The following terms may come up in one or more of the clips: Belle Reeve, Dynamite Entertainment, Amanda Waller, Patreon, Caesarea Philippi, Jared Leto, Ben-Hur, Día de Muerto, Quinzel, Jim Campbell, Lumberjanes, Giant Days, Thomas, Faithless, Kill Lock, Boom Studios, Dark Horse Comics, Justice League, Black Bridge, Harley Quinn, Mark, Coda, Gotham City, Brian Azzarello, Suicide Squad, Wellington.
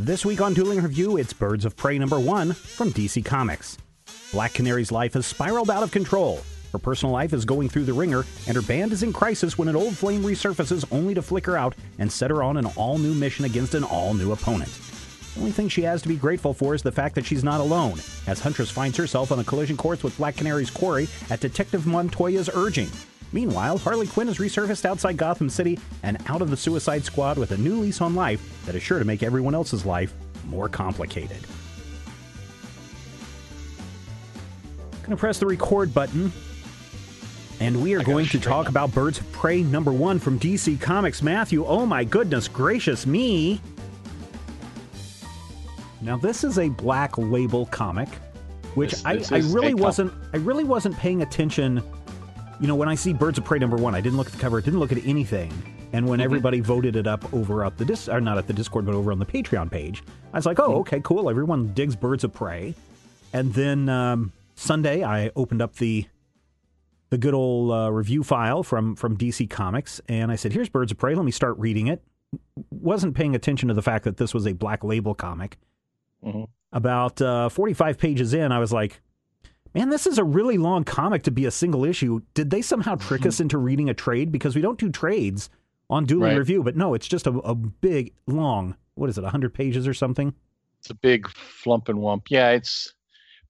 This week on Dueling Review, it's Birds of Prey #1 from DC Comics. Black Canary's life has spiraled out of control. Her personal life is going through the ringer, and her band is in crisis when an old flame resurfaces only to flicker out and set her on an all-new mission against an all-new opponent. The only thing she has to be grateful for is the fact that she's not alone, as Huntress finds herself on a collision course with Black Canary's quarry at Detective Montoya's urging. Meanwhile, Harley Quinn has resurfaced outside Gotham City and out of the Suicide Squad with a new lease on life that is sure to make everyone else's life more complicated. I'm going to press the record button, and we are going to talk about Birds of Prey #1 from DC Comics. Matthew, oh my goodness gracious me! Now this is a Black Label comic, which I really wasn't paying attention. You know, when I see Birds of Prey #1, I didn't look at the cover, I didn't look at anything. And when everybody voted it up over at the not at the Discord, but over on the Patreon page, I was like, oh, okay, cool. Everyone digs Birds of Prey. And then Sunday, I opened up the good old review file from DC Comics, and I said, here's Birds of Prey. Let me start reading it. Wasn't paying attention to the fact that this was a Black Label comic. About 45 pages in, I was like, man, this is a really long comic to be a single issue. Did they somehow trick us into reading a trade? Because we don't do trades on Dueling Review, but no, it's just a big, long, what is it, 100 pages or something? It's a big flump and wump. Yeah, it's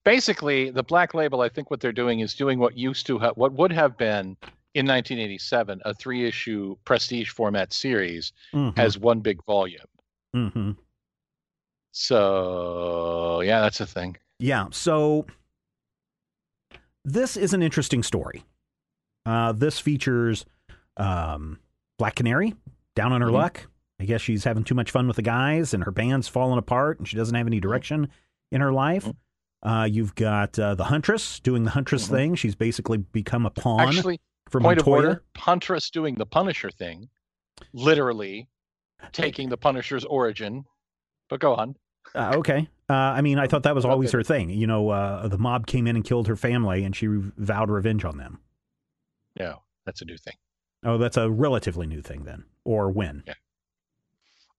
basically the Black Label. I think what they're doing is doing what used to what would have been in 1987 a 3-issue prestige format series as one big volume. So yeah, that's a thing. Yeah, so this is an interesting story. This features Black Canary down on her luck. I guess she's having too much fun with the guys, and her band's falling apart, and she doesn't have any direction in her life. You've got the Huntress doing the Huntress thing. She's basically become a pawn. Actually, from point of order, Huntress doing the Punisher thing, literally taking the Punisher's origin. But go on. Okay. I mean, I thought that was always her thing. You know, the mob came in and killed her family, and she vowed revenge on them. No, that's a new thing. Oh, that's a relatively new thing then. Or when?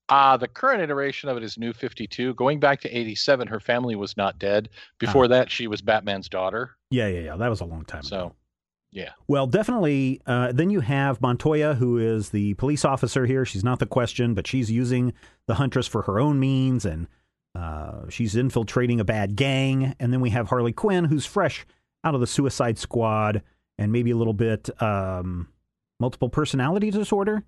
Yeah. The current iteration of it is New 52. Going back to 87, her family was not dead. Before that, she was Batman's daughter. Yeah. That was a long time ago. Yeah. Well, definitely. Then you have Montoya, who is the police officer here. She's not the question, but she's using the Huntress for her own means, and she's infiltrating a bad gang. And then we have Harley Quinn, who's fresh out of the Suicide Squad and maybe a little bit multiple personality disorder.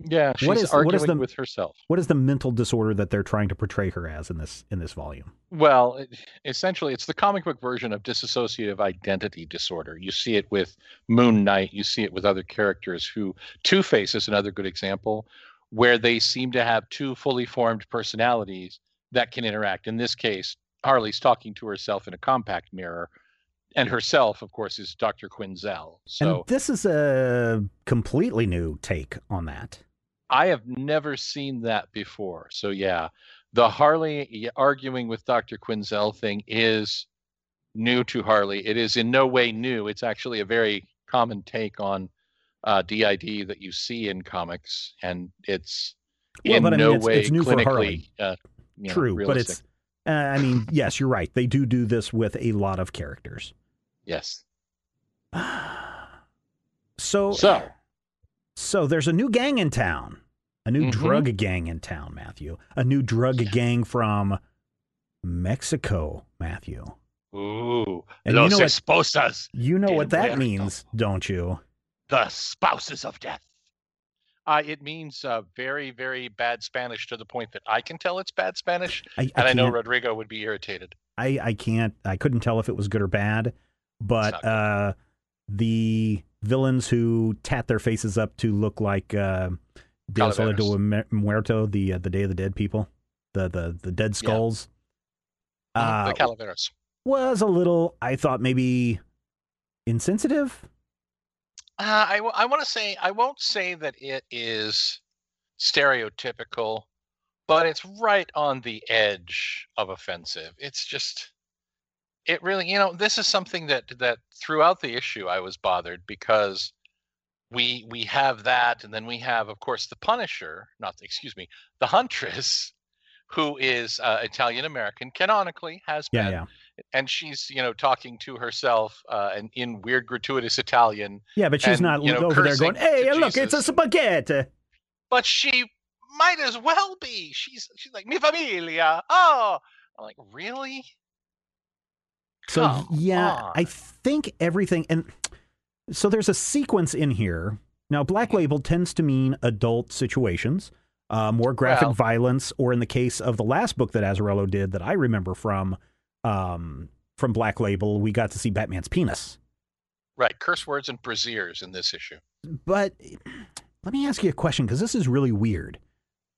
Yeah, she's arguing with herself. What is the mental disorder that they're trying to portray her as in this volume? Well, essentially, it's the comic book version of dissociative identity disorder. You see it with Moon Knight. You see it with other characters who... Two-Face is another good example, where they seem to have two fully formed personalities that can interact. In this case, Harley's talking to herself in a compact mirror, and herself, of course, is Dr. Quinzel. So, and this is a completely new take on that. I have never seen that before. So yeah, the Harley arguing with Dr. Quinzel thing is new to Harley. It is in no way new. It's actually a very common take on DID that you see in comics, and it's it's new clinically for Harley. True, realistic. But it's I mean, yes, you're right. They do this with a lot of characters. Yes. So there's a new gang in town, a new drug gang in town, Matthew, a new drug gang from Mexico, Matthew. Ooh, and los esposas. You know what that means, don't you? The spouses of death. It means very, very bad Spanish, to the point that I can tell it's bad Spanish, and I know Rodrigo would be irritated. I couldn't tell if it was good or bad, but the villains who tat their faces up to look like Día de Muerto, the Day of the Dead people, the dead skulls. Yeah. The calaveras. Was a little, I thought, maybe insensitive. I want to say, I won't say that it is stereotypical, but it's right on the edge of offensive. It's just, it really, you know, this is something that throughout the issue I was bothered, because we have that, and then we have, of course, the Huntress, who is Italian-American, canonically has been. Yeah. And she's, you know, talking to herself and in weird, gratuitous Italian. Yeah, but she's not over there going, hey, look, it's a spaghetti. But she might as well be. She's like, mi familia. Oh, I'm like, really? So, Come on. I think everything. And so there's a sequence in here. Now, Black Label tends to mean adult situations, more graphic violence, or in the case of the last book that Azzarello did that I remember from Black Label, we got to see Batman's penis. Right. Curse words and brassieres in this issue. But let me ask you a question, because this is really weird.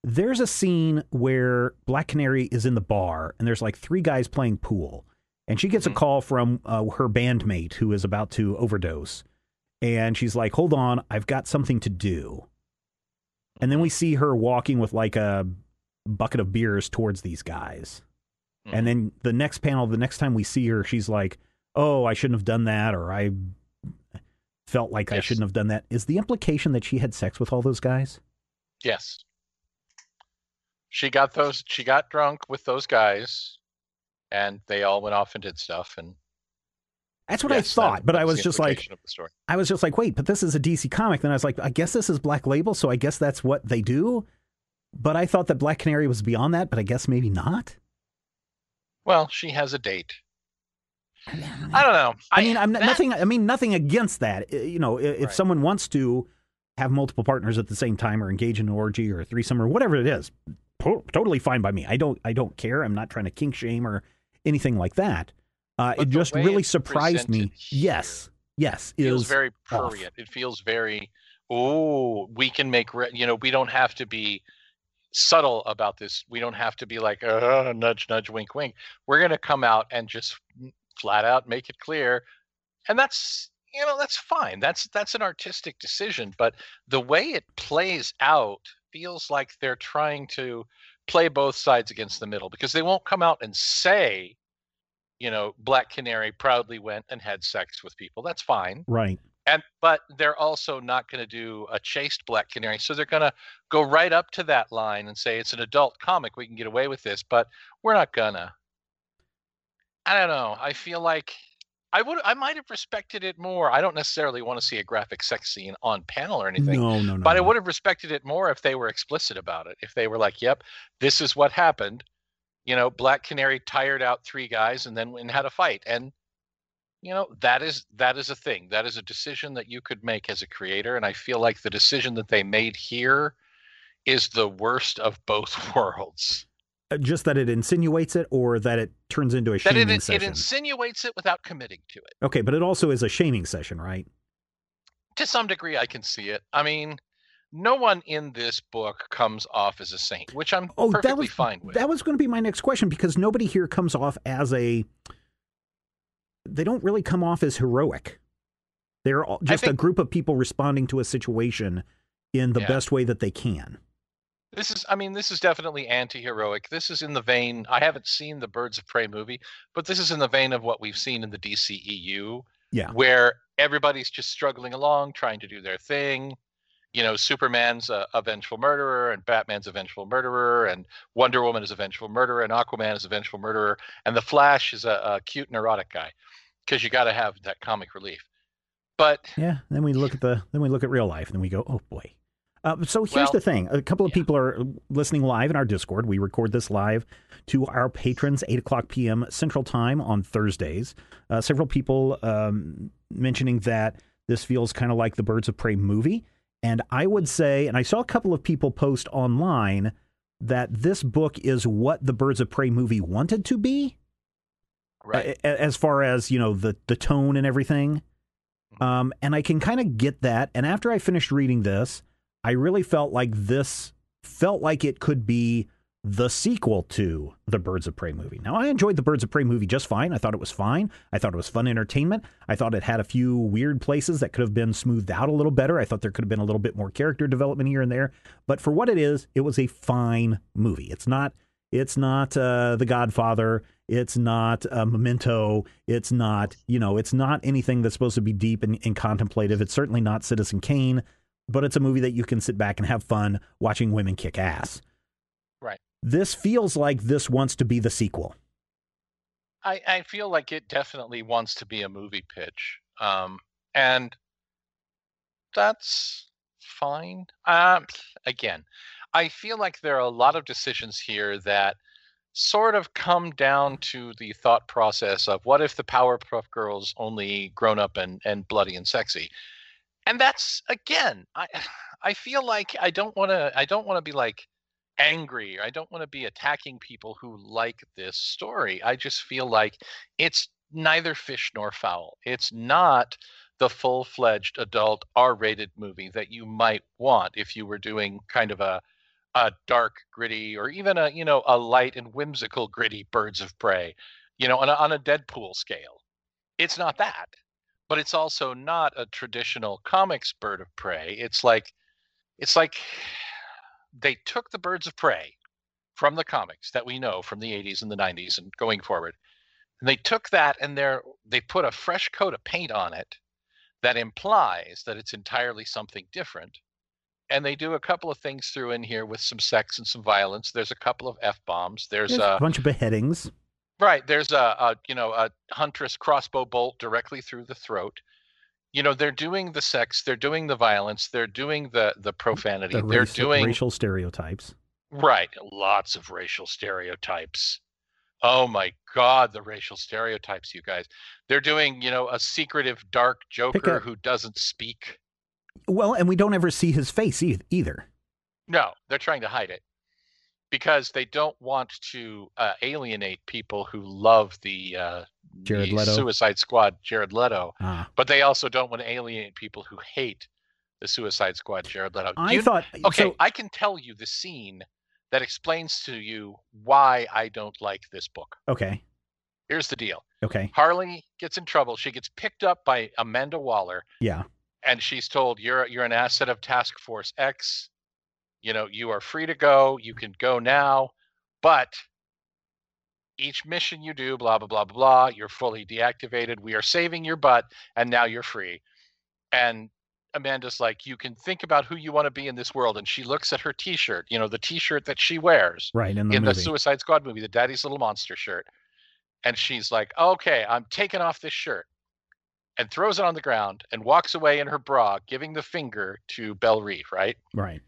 There's a scene where Black Canary is in the bar, and there's like three guys playing pool. And she gets a call from her bandmate who is about to overdose. And she's like, hold on, I've got something to do. And then we see her walking with like a bucket of beers towards these guys. And then the next panel, the next time we see her, she's like, oh, I shouldn't have done that, or I felt like I shouldn't have done that. Is the implication that she had sex with all those guys? Yes. She got drunk with those guys, and they all went off and did stuff. And that's what I thought, but I was just like, wait, but this is a DC comic. Then I was like, I guess this is Black Label, so I guess that's what they do. But I thought that Black Canary was beyond that, but I guess maybe not. Well, she has a date. I don't know. I mean, nothing against that. You know, if someone wants to have multiple partners at the same time, or engage in an orgy or a threesome or whatever it is, totally fine by me. I don't care. I'm not trying to kink shame or anything like that. It just really surprised me. Yes. It feels very prurient. It feels very, we can make, we don't have to be subtle about this. We don't have to be like, nudge, nudge, wink, wink. We're going to come out and just flat out make it clear. And that's, that's fine. That's an artistic decision. But the way it plays out feels like they're trying to play both sides against the middle, because they won't come out and say, Black Canary proudly went and had sex with people. That's fine. Right. But they're also not going to do a chaste Black Canary. So they're going to go right up to that line and say, it's an adult comic, we can get away with this, but we're not gonna. I don't know. I feel like I might have respected it more. I don't necessarily want to see a graphic sex scene on panel or anything. No. But I would have respected it more if they were explicit about it. If they were like, yep, this is what happened. Black Canary tired out three guys and then went and had a fight. And that is a thing. That is a decision that you could make as a creator. And I feel like the decision that they made here is the worst of both worlds. Just that it insinuates it, or that it turns into a shaming session? It insinuates it without committing to it. Okay, but it also is a shaming session, right? To some degree, I can see it. I mean, no one in this book comes off as a saint, which I'm perfectly fine with. That was going to be my next question, because nobody here comes off as a... They don't really come off as heroic. They're just a group of people responding to a situation in the best way that they can. This is definitely anti-heroic. This is in the vein. I haven't seen the Birds of Prey movie, but this is in the vein of what we've seen in the DCEU, where everybody's just struggling along, trying to do their thing. Superman's a vengeful murderer, and Batman's a vengeful murderer, and Wonder Woman is a vengeful murderer, and Aquaman is a vengeful murderer, and the Flash is a cute neurotic guy, because you got to have that comic relief. But then we look at real life, and then we go, oh boy. So here's the thing: a couple of people are listening live in our Discord. We record this live to our patrons, 8:00 p.m. Central Time on Thursdays. Several people mentioning that this feels kind of like the Birds of Prey movie. And I would say, and I saw a couple of people post online that this book is what the Birds of Prey movie wanted to be, right? As far as, the tone and everything. And I can kind of get that. And after I finished reading this, I really felt like this felt like it could be the sequel to the Birds of Prey movie. Now, I enjoyed the Birds of Prey movie just fine. I thought it was fine. I thought it was fun entertainment. I thought it had a few weird places that could have been smoothed out a little better. I thought there could have been a little bit more character development here and there. But for what it is, it was a fine movie. It's not The Godfather. It's not Memento. It's not, it's not anything that's supposed to be deep and contemplative. It's certainly not Citizen Kane, but it's a movie that you can sit back and have fun watching women kick ass. Right. This feels like this wants to be the sequel. I feel like it definitely wants to be a movie pitch. And that's fine. Again, I feel like there are a lot of decisions here that sort of come down to the thought process of what if the Powerpuff Girls only grown up and bloody and sexy. And that's, again, I feel like I don't want to be like angry. I don't want to be attacking people who like this story. I just feel like it's neither fish nor fowl. It's not the full-fledged adult R-rated movie that you might want if you were doing kind of a dark, gritty, or even a light and whimsical, gritty Birds of Prey, on a Deadpool scale. It's not that, but it's also not a traditional comics Bird of Prey. It's like they took the Birds of Prey from the comics that we know from the 80s and the 90s and going forward, and they took that and they put a fresh coat of paint on it that implies that it's entirely something different. And they do a couple of things through in here with some sex and some violence. There's a couple of F-bombs. There's a bunch of beheadings. Right. There's a Huntress crossbow bolt directly through the throat. They're doing the sex. They're doing the violence. They're doing the profanity. They're doing racial stereotypes. Right. Lots of racial stereotypes. Oh, my God. The racial stereotypes, you guys. They're doing, a secretive, dark Joker who doesn't speak. Well, and we don't ever see his face either. No, they're trying to hide it because they don't want to alienate people who love the Suicide Squad Jared Leto. Ah. But they also don't want to alienate people who hate the Suicide Squad Jared Leto. I can tell you the scene that explains to you why I don't like this book. Okay. Here's the deal. Okay. Harley gets in trouble. She gets picked up by Amanda Waller. Yeah. And she's told, you're an asset of Task Force X. You are free to go. You can go now. But each mission you do, blah, blah, blah, blah, you're fully deactivated. We are saving your butt. And now you're free. And Amanda's like, you can think about who you want to be in this world. And she looks at her T-shirt, the T-shirt that she wears. Right, in the Suicide Squad movie, the Daddy's Little Monster shirt. And she's like, okay, I'm taking off this shirt. And throws it on the ground and walks away in her bra, giving the finger to Belle Reeve, right? Right.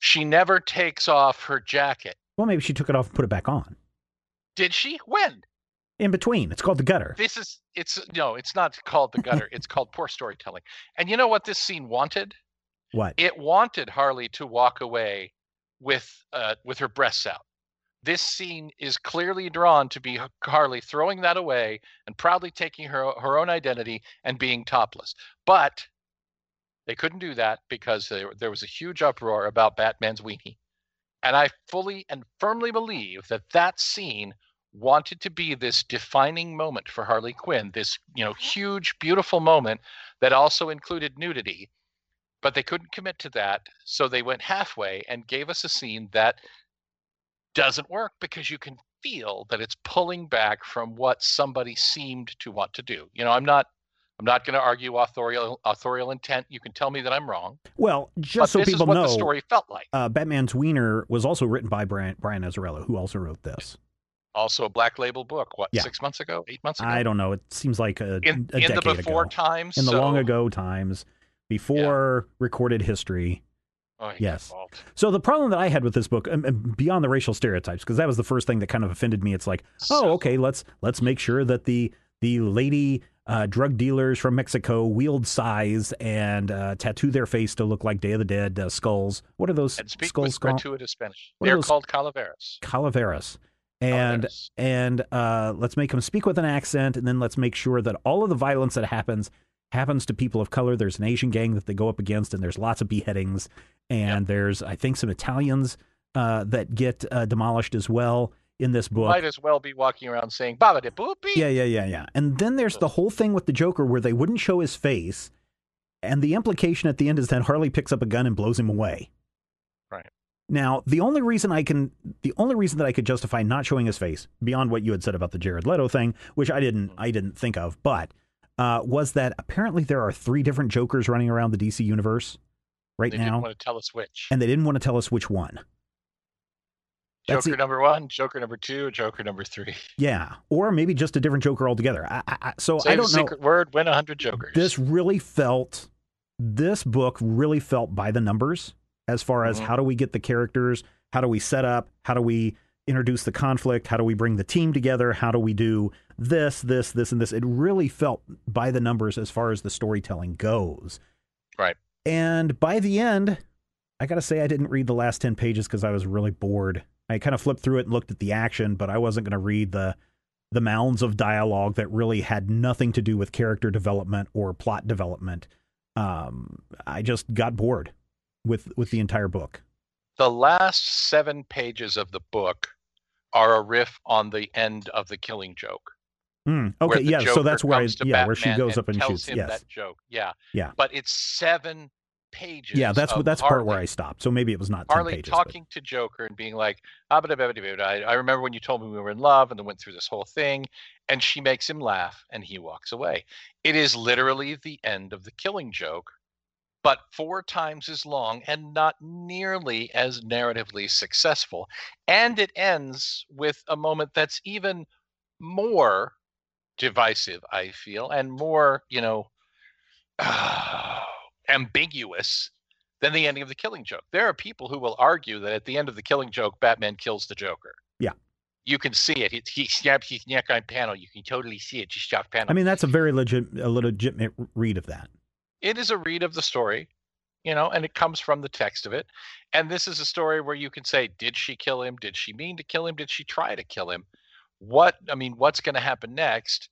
She never takes off her jacket. Well, maybe she took it off and put it back on. Did she? When? In between. It's called the gutter. It's not called the gutter. It's called poor storytelling. And you know what this scene wanted? What? It wanted Harley to walk away with her breasts out. This scene is clearly drawn to be Harley throwing that away and proudly taking her own identity and being topless. But they couldn't do that because there was a huge uproar about Batman's weenie. And I fully and firmly believe that scene wanted to be this defining moment for Harley Quinn, this huge, beautiful moment that also included nudity. But they couldn't commit to that, so they went halfway and gave us a scene that doesn't work because you can feel that it's pulling back from what somebody seemed to want to do. I'm not going to argue authorial intent. You can tell me that I'm wrong. Well, just so people know, the story felt like Batman's Wiener was also written by Brian Azzarello, who also wrote this. Also a Black Label book. What, 6 months ago, 8 months ago? I don't know. It seems like a decade ago. In the before times, in the long ago times, before recorded history. Oh, yes. So the problem that I had with this book, beyond the racial stereotypes, because that was the first thing that kind of offended me. It's like, let's make sure that the lady drug dealers from Mexico wield scythes and tattoo their face to look like Day of the Dead skulls. What are those skulls called? Gratuitous Spanish. They're called calaveras. Calaveras. And let's make them speak with an accent, and then let's make sure that all of the violence that happens to people of color. There's an Asian gang that they go up against, and there's lots of beheadings, and there's, I think, some Italians that get demolished as well in this book. Might as well be walking around saying, "Baba de boopie." Yeah. And then there's the whole thing with the Joker where they wouldn't show his face, and the implication at the end is that Harley picks up a gun and blows him away. Right. Now, the only reason that I could justify not showing his face, beyond what you had said about the Jared Leto thing, which I didn't think of, but was that apparently there are 3 different Jokers running around the DC universe right now. They didn't want to tell us which one. Joker number one, Joker number two, Joker number three. Yeah, or maybe just a different Joker altogether. So I don't know. Save a secret word, win 100 Jokers. This book really felt by the numbers as far as how do we get the characters, how do we set up, how do we introduce the conflict, how do we bring the team together, how do we do this, and this. It really felt by the numbers as far as the storytelling goes. Right. And by the end, I got to say I didn't read the last 10 pages because I was really bored. I kind of flipped through it and looked at the action, but I wasn't going to read the mounds of dialogue that really had nothing to do with character development or plot development. I just got bored with the entire book. The last 7 pages of the book are a riff on the end of The Killing Joke. Okay, yeah, Joker, so that's where where she goes up and shoots him. Yes. That joke. Yeah. But it's 7 pages. Yeah, that's part where I stopped. So maybe it was not 10 Harley pages, talking to Joker and being like, I remember when you told me we were in love, and then went through this whole thing, and she makes him laugh and he walks away. It is literally the end of The Killing Joke, but 4 times as long and not nearly as narratively successful. And it ends with a moment that's even more divisive, I feel, and more, ambiguous than the ending of The Killing Joke. There are people who will argue that at the end of The Killing Joke, Batman kills the Joker. Yeah. You can see it. He snaps his neck on panel. You can totally see it. Just off panel. I mean, that's a legitimate read of that. It is a read of the story, and it comes from the text of it. And this is a story where you can say, did she kill him? Did she mean to kill him? Did she try to kill him? What's going to happen next?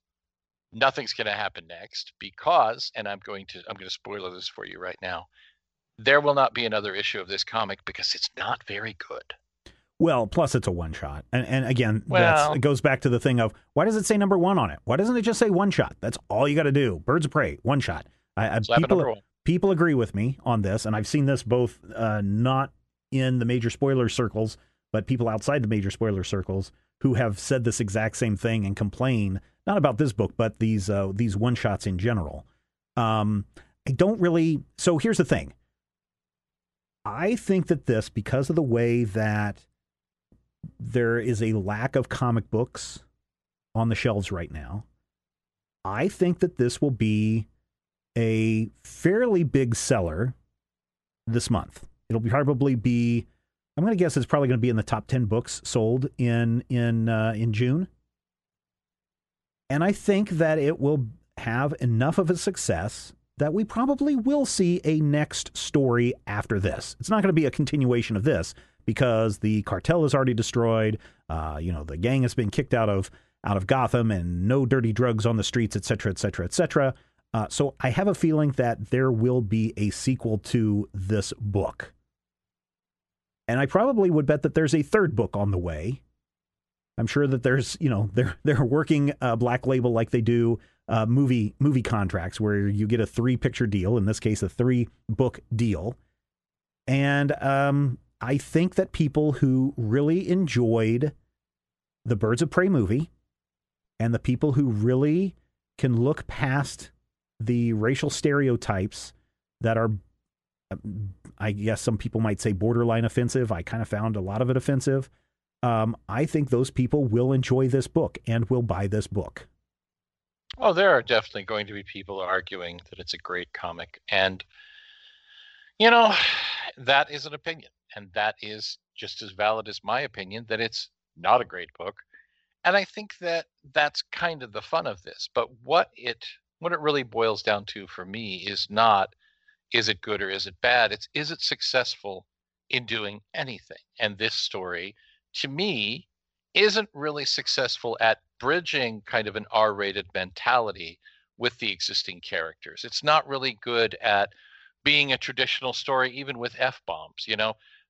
Nothing's going to happen next because, and I'm going to spoil this for you right now, there will not be another issue of this comic because it's not very good. Well, plus it's a one shot. And again, it goes back to the thing of why does it say number 1 on it? Why doesn't it just say one shot? That's all you got to do. Birds of Prey, one shot. People agree with me on this. And I've seen this both not in the major spoiler circles, but people outside the major spoiler circles who have said this exact same thing and complain, not about this book, but these one-shots in general. So here's the thing. I think that this, because of the way that there is a lack of comic books on the shelves right now, I think that this will be a fairly big seller this month. I'm going to guess it's probably going to be in the top 10 books sold in June. And I think that it will have enough of a success that we probably will see a next story after this. It's not going to be a continuation of this because the cartel is already destroyed. The gang has been kicked out of Gotham and no dirty drugs on the streets, et cetera, et cetera, et cetera. So I have a feeling that there will be a sequel to this book. And I probably would bet that there's a 3rd book on the way. I'm sure that there's, they're working Black Label like they do movie contracts where you get a 3-picture deal, in this case, a 3-book deal. And I think that people who really enjoyed the Birds of Prey movie and the people who really can look past the racial stereotypes that are, I guess some people might say, borderline offensive. I kind of found a lot of it offensive. I think those people will enjoy this book and will buy this book. Well, there are definitely going to be people arguing that it's a great comic. And, that is an opinion. And that is just as valid as my opinion that it's not a great book. And I think that that's kind of the fun of this. But what it really boils down to for me is not, is it good or is it bad? It's, is it successful in doing anything? And this story, to me, isn't really successful at bridging kind of an R-rated mentality with the existing characters. It's not really good at being a traditional story, even with F-bombs.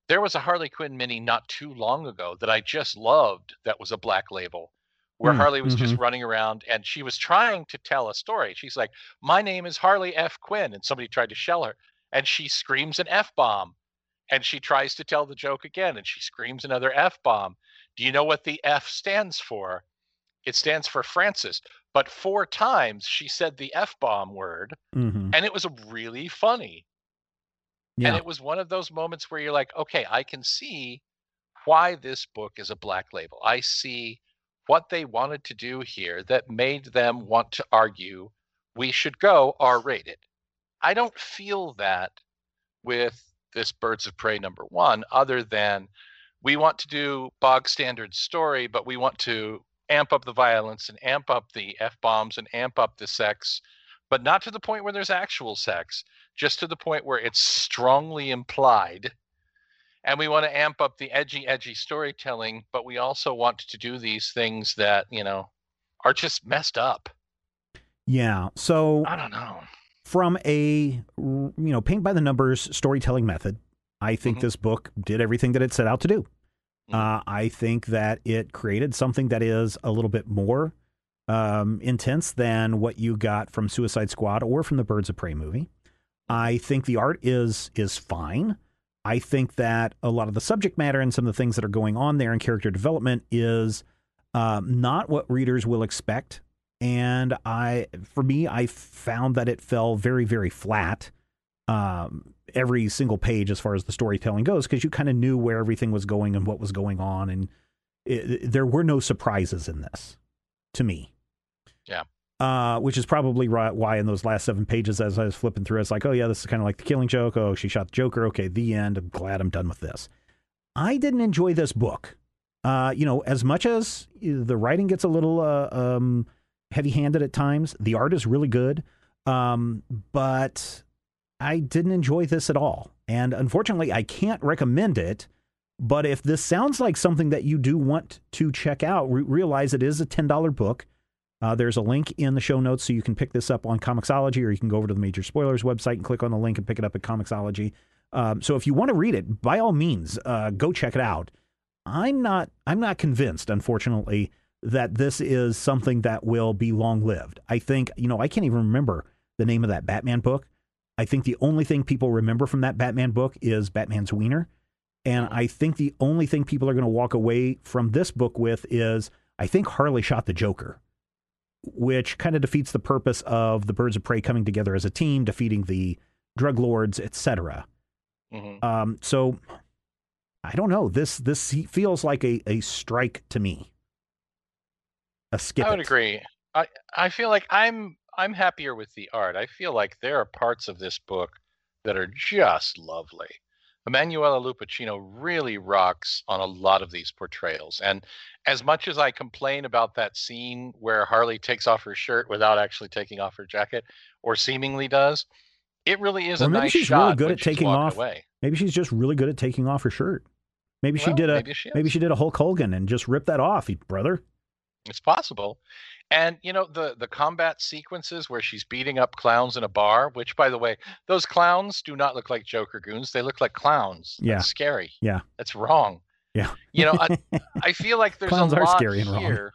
There was a Harley Quinn mini not too long ago that I just loved that was a Black Label, where Harley was just running around and she was trying to tell a story. She's like, my name is Harley F. Quinn, and somebody tried to shell her, and she screams an F-bomb. And she tries to tell the joke again, and she screams another F-bomb. Do you know what the F stands for? It stands for Francis. But 4 times she said the F-bomb word, and it was really funny. Yeah. And it was one of those moments where you're like, okay, I can see why this book is a Black Label. I see what they wanted to do here that made them want to argue we should go R-rated. I don't feel that with this Birds of Prey number one, other than we want to do bog standard story, but we want to amp up the violence and amp up the F-bombs and amp up the sex, but not to the point where there's actual sex, just to the point where it's strongly implied. And we want to amp up the edgy storytelling, but we also want to do these things that, you know, are just messed up. Yeah. So I don't know. From a, you know, paint by the numbers storytelling method, I think this book did everything that it set out to do. I think that it created something that is a little bit more intense than what you got from Suicide Squad or from the Birds of Prey movie. I think the art is fine. I think that a lot of the subject matter and some of the things that are going on there in character development is not what readers will expect. And for me, I found that it fell very, very flat every single page as far as the storytelling goes, because you kind of knew where everything was going and what was going on. And there were no surprises in this to me. Yeah. Which is probably why in those last 7 pages, as I was flipping through, it's like, oh yeah, this is kind of like The Killing Joke. Oh, she shot the Joker. Okay, the end. I'm glad I'm done with this. I didn't enjoy this book. You know, as much as the writing gets a little heavy-handed at times, the art is really good, but I didn't enjoy this at all. And unfortunately, I can't recommend it. But if this sounds like something that you do want to check out, realize it is a $10 book. There's a link in the show notes, so you can pick this up on Comixology, or you can go over to the Major Spoilers website and click on the link and pick it up at Comixology. So if you want to read it, by all means, go check it out. I'm not convinced, unfortunately, that this is something that will be long-lived. I think, you know, I can't even remember the name of that Batman book. I think the only thing people remember from that Batman book is Batman's wiener. And I think the only thing people are going to walk away from this book with is, I think Harley shot the Joker, which kind of defeats the purpose of the Birds of Prey coming together as a team, defeating the drug lords, etc. So I don't know. This feels like a strike to me. A skip. I would agree. I feel like I'm happier with the art. I feel like there are parts of this book that are just lovely. Emanuela Lupacchino really rocks on a lot of these portrayals. And as much as I complain about that scene where Harley takes off her shirt without actually taking off her jacket, or seemingly does, it really is a nice shot. Maybe she's really good at taking off. Maybe she's just really good at taking off her shirt. Maybe she did a Hulk Hogan and just ripped that off, brother. It's possible. And, you know, the combat sequences where she's beating up clowns in a bar, which, by the way, those clowns do not look like Joker goons. They look like clowns. Yeah. That's scary. Yeah. That's wrong. Yeah. You know, I feel like there's a lot scary here. And wrong.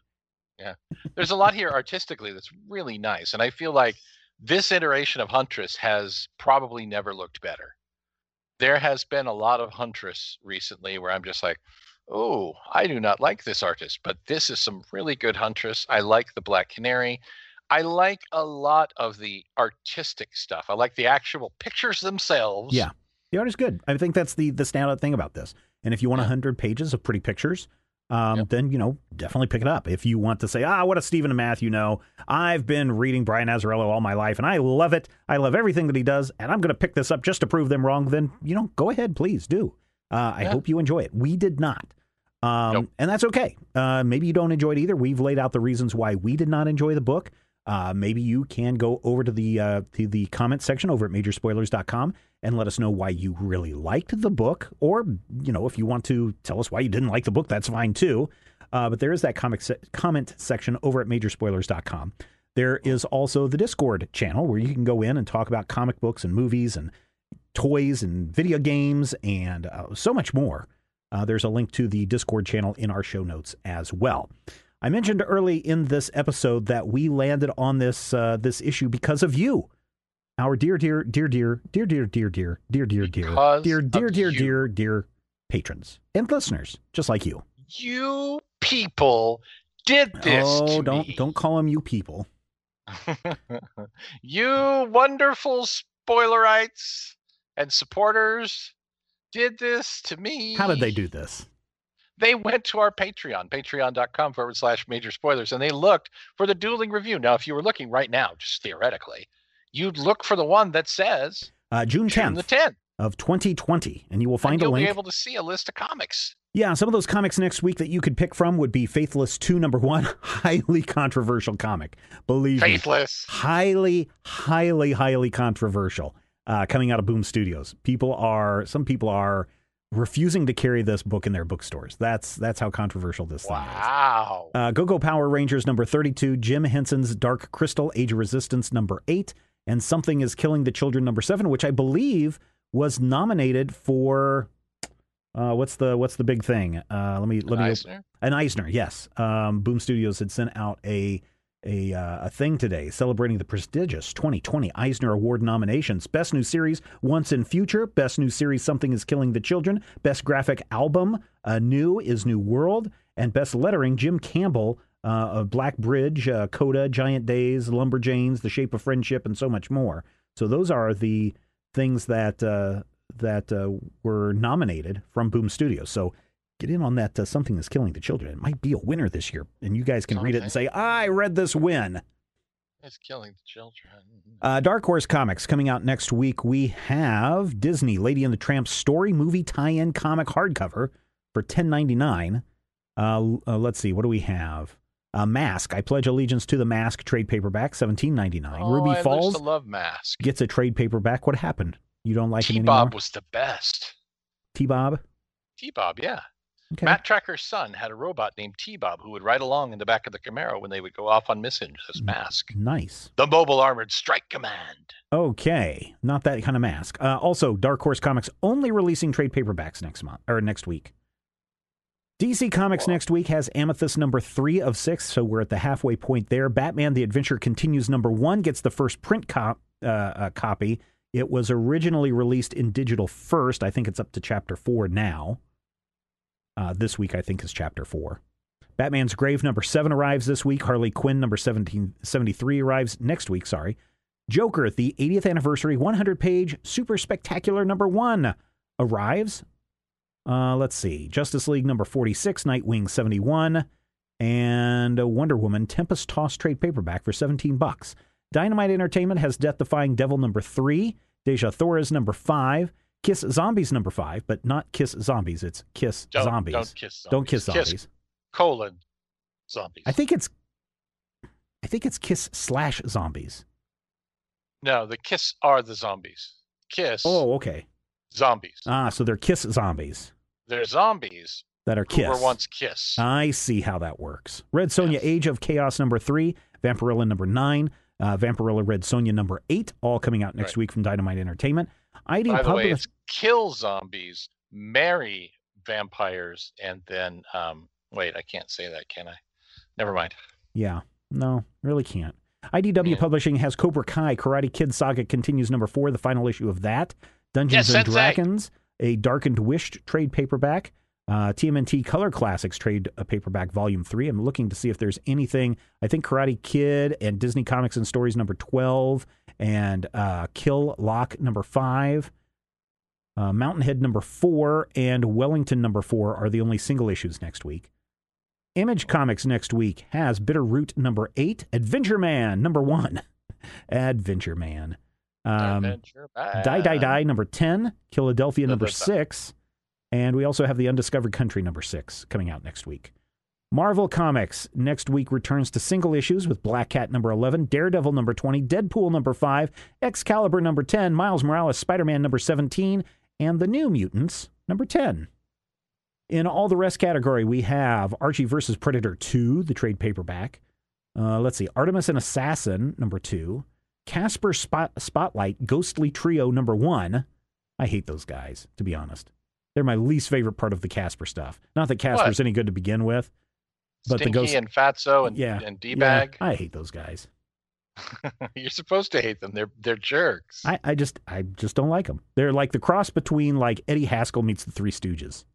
Yeah. There's a lot here artistically that's really nice. And I feel like this iteration of Huntress has probably never looked better. There has been a lot of Huntress recently where I'm just like, oh, I do not like this artist, but this is some really good Huntress. I like the Black Canary. I like a lot of the artistic stuff. I like the actual pictures themselves. Yeah, the art is good. I think that's the standout thing about this. And if you want 100 pages of pretty pictures, then, you know, definitely pick it up. If you want to say, what a Stephen Amath, you know, I've been reading Brian Azzarello all my life, and I love it. I love everything that he does, and I'm going to pick this up just to prove them wrong. Then, you know, go ahead, please do. I hope you enjoy it. We did not. Nope. And that's okay. Maybe you don't enjoy it either. We've laid out the reasons why we did not enjoy the book. Maybe you can go over to the comment section over at majorspoilers.com and let us know why you really liked the book. Or, you know, if you want to tell us why you didn't like the book, that's fine too. But there is that comment section over at majorspoilers.com. There is also the Discord channel where you can go in and talk about comic books and movies and toys and video games and so much more. There's a link to the Discord channel in our show notes as well. I mentioned early in this episode that we landed on this issue because of you, our dear patrons and listeners, just like you. You people did this. Oh, don't call them you people. You wonderful spoilerites and supporters did this to me. How did they do this? they went to our Patreon, patreon.com/majorspoilers, and they looked for the Dueling Review. Now, if you were looking right now, just theoretically, you'd look for the one that says June 10th of 2020, and you will find a link. You'll be able to see a list of comics. Yeah, some of those comics next week that you could pick from would be Faithless 2, number 1, highly controversial comic. Believe me. Faithless. Highly, highly, highly controversial, coming out of Boom Studios. Some people are refusing to carry this book in their bookstores. That's how controversial this thing is. Wow. Go-Go Power Rangers, number 32, Jim Henson's Dark Crystal, Age of Resistance, number 8, and Something is Killing the Children, number 7, which I believe was nominated for... What's the big thing? An Eisner, yes. Boom Studios had sent out a thing today celebrating the prestigious 2020 Eisner Award nominations: Best New Series, Once in Future; Best New Series, Something is Killing the Children; Best Graphic Album, New is New World; and Best Lettering, Jim Campbell of Black Bridge, Coda, Giant Days, Lumberjanes, The Shape of Friendship, and so much more. So those are the things that. That were nominated from Boom Studios. So get in on that Something is Killing the Children. It might be a winner this year, and you guys can read it and say, I read this win. It's Killing the Children. Dark Horse Comics, coming out next week, we have Disney, Lady and the Tramp story movie tie-in comic hardcover for $10.99. Let's see, what do we have? Mask, I Pledge Allegiance to the Mask, trade paperback, $17.99. Ruby Falls love Mask. Gets a trade paperback. What happened? You don't like it anymore? T-Bob was the best. T-Bob? T-Bob, yeah. Okay. Matt Tracker's son had a robot named T-Bob who would ride along in the back of the Camaro when they would go off on missions as Mask. Nice. The Mobile Armored Strike Command. Okay. Not that kind of Mask. Also, Dark Horse Comics only releasing trade paperbacks next week. DC Comics next week has Amethyst number 3 of 6, so we're at the halfway point there. Batman The Adventure Continues number 1 gets the first print copy. It was originally released in digital first. I think it's up to chapter 4 now. This week, I think, is chapter 4. Batman's Grave, number 7, arrives this week. Harley Quinn, number 1773, arrives next week, sorry. Joker, the 80th anniversary, 100-page, super spectacular, number 1, arrives. Let's see. Justice League, number 46, Nightwing, 71, and Wonder Woman, Tempest Toss trade paperback for $17. Dynamite Entertainment has Death Defying Devil number 3, Deja Thora's number 5, Kiss Zombies number 5, but not Kiss Zombies, it's Kiss Zombies. Don't kiss zombies. Kiss: Zombies. I think it's Kiss/Zombies. No, the Kiss are the zombies. Kiss. Oh, okay. Zombies. Ah, so they're Kiss Zombies. They're zombies that are Kiss. Who were once Kiss. I see how that works. Red Sonja, yes. Age of Chaos number 3, Vampirella number 9. Vampirella Red Sonja number 8, all coming out next week from Dynamite Entertainment. By the way, it's Kill Zombies, Marry Vampires, and then... wait, I can't say that, can I? Never mind. Yeah, no, really can't. IDW Publishing has Cobra Kai, Karate Kid Saga Continues number 4, the final issue of that. Dungeons and Dragons, a Darkened Wish trade paperback. TMNT Color Classics trade paperback volume 3. I'm looking to see if there's anything. I think Karate Kid and Disney Comics and Stories number 12 and Kill Lock number 5, Mountainhead number 4, and Wellington number 4 are the only single issues next week. Image Comics next week has Bitterroot number 8, Adventure Man number 1, Adventure Man, Die number 10, Philadelphia number 6. And we also have The Undiscovered Country, number 6, coming out next week. Marvel Comics next week returns to single issues with Black Cat, number 11, Daredevil, number 20, Deadpool, number 5, Excalibur, number 10, Miles Morales, Spider-Man, number 17, and The New Mutants, number 10. In all the rest category, we have Archie vs. Predator 2, the trade paperback. Let's see, Artemis and Assassin, number 2, Casper Spotlight, Ghostly Trio, number 1. I hate those guys, to be honest. They're my least favorite part of the Casper stuff. Not that Casper's any good to begin with. But Stinky and Fatso and D-Bag. Yeah, I hate those guys. You're supposed to hate them. They're jerks. I just don't like them. They're like the cross between like Eddie Haskell meets the Three Stooges.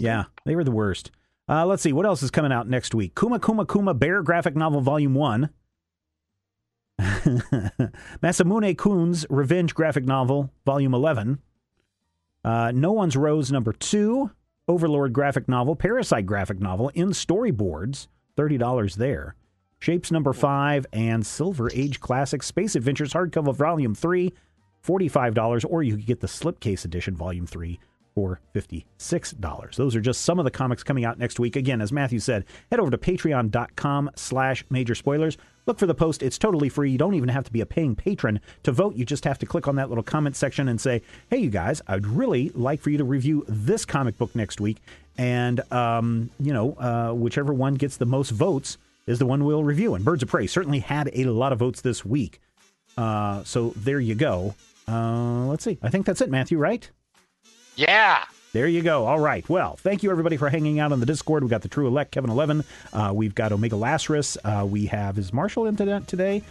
Yeah, they were the worst. Let's see. What else is coming out next week? Kuma Kuma Kuma Bear graphic novel volume 1. Masamune Kun's Revenge graphic novel volume 11. No One's Rose number 2, Overlord graphic novel, Parasite graphic novel in storyboards, $30 there. Shapes number 5 and Silver Age Classic Space Adventures hardcover volume 3, $45, or you could get the slipcase edition volume 3 for $56. Those are just some of the comics coming out next week. Again, as Matthew said, head over to patreon.com/majorspoilers. Look for the post. It's totally free. You don't even have to be a paying patron to vote. You just have to click on that little comment section and say, hey, you guys, I'd really like for you to review this comic book next week. And, whichever one gets the most votes is the one we'll review. And Birds of Prey certainly had a lot of votes this week. So there you go. Let's see. I think that's it, Matthew, right? Yeah. There you go. All right. Well, thank you, everybody, for hanging out on the Discord. We've got the True Elect, Kevin 11. We've got Omega Lazarus. We have... Is Marshall in today?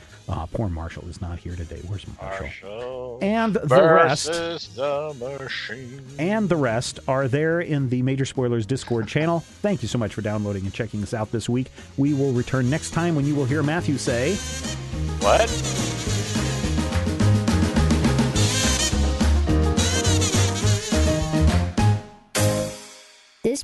Poor Marshall is not here today. Where's Marshall? Marshall and the rest. The machine. And the rest are there in the Major Spoilers Discord channel. Thank you so much for downloading and checking us out this week. We will return next time when you will hear Matthew say... What? This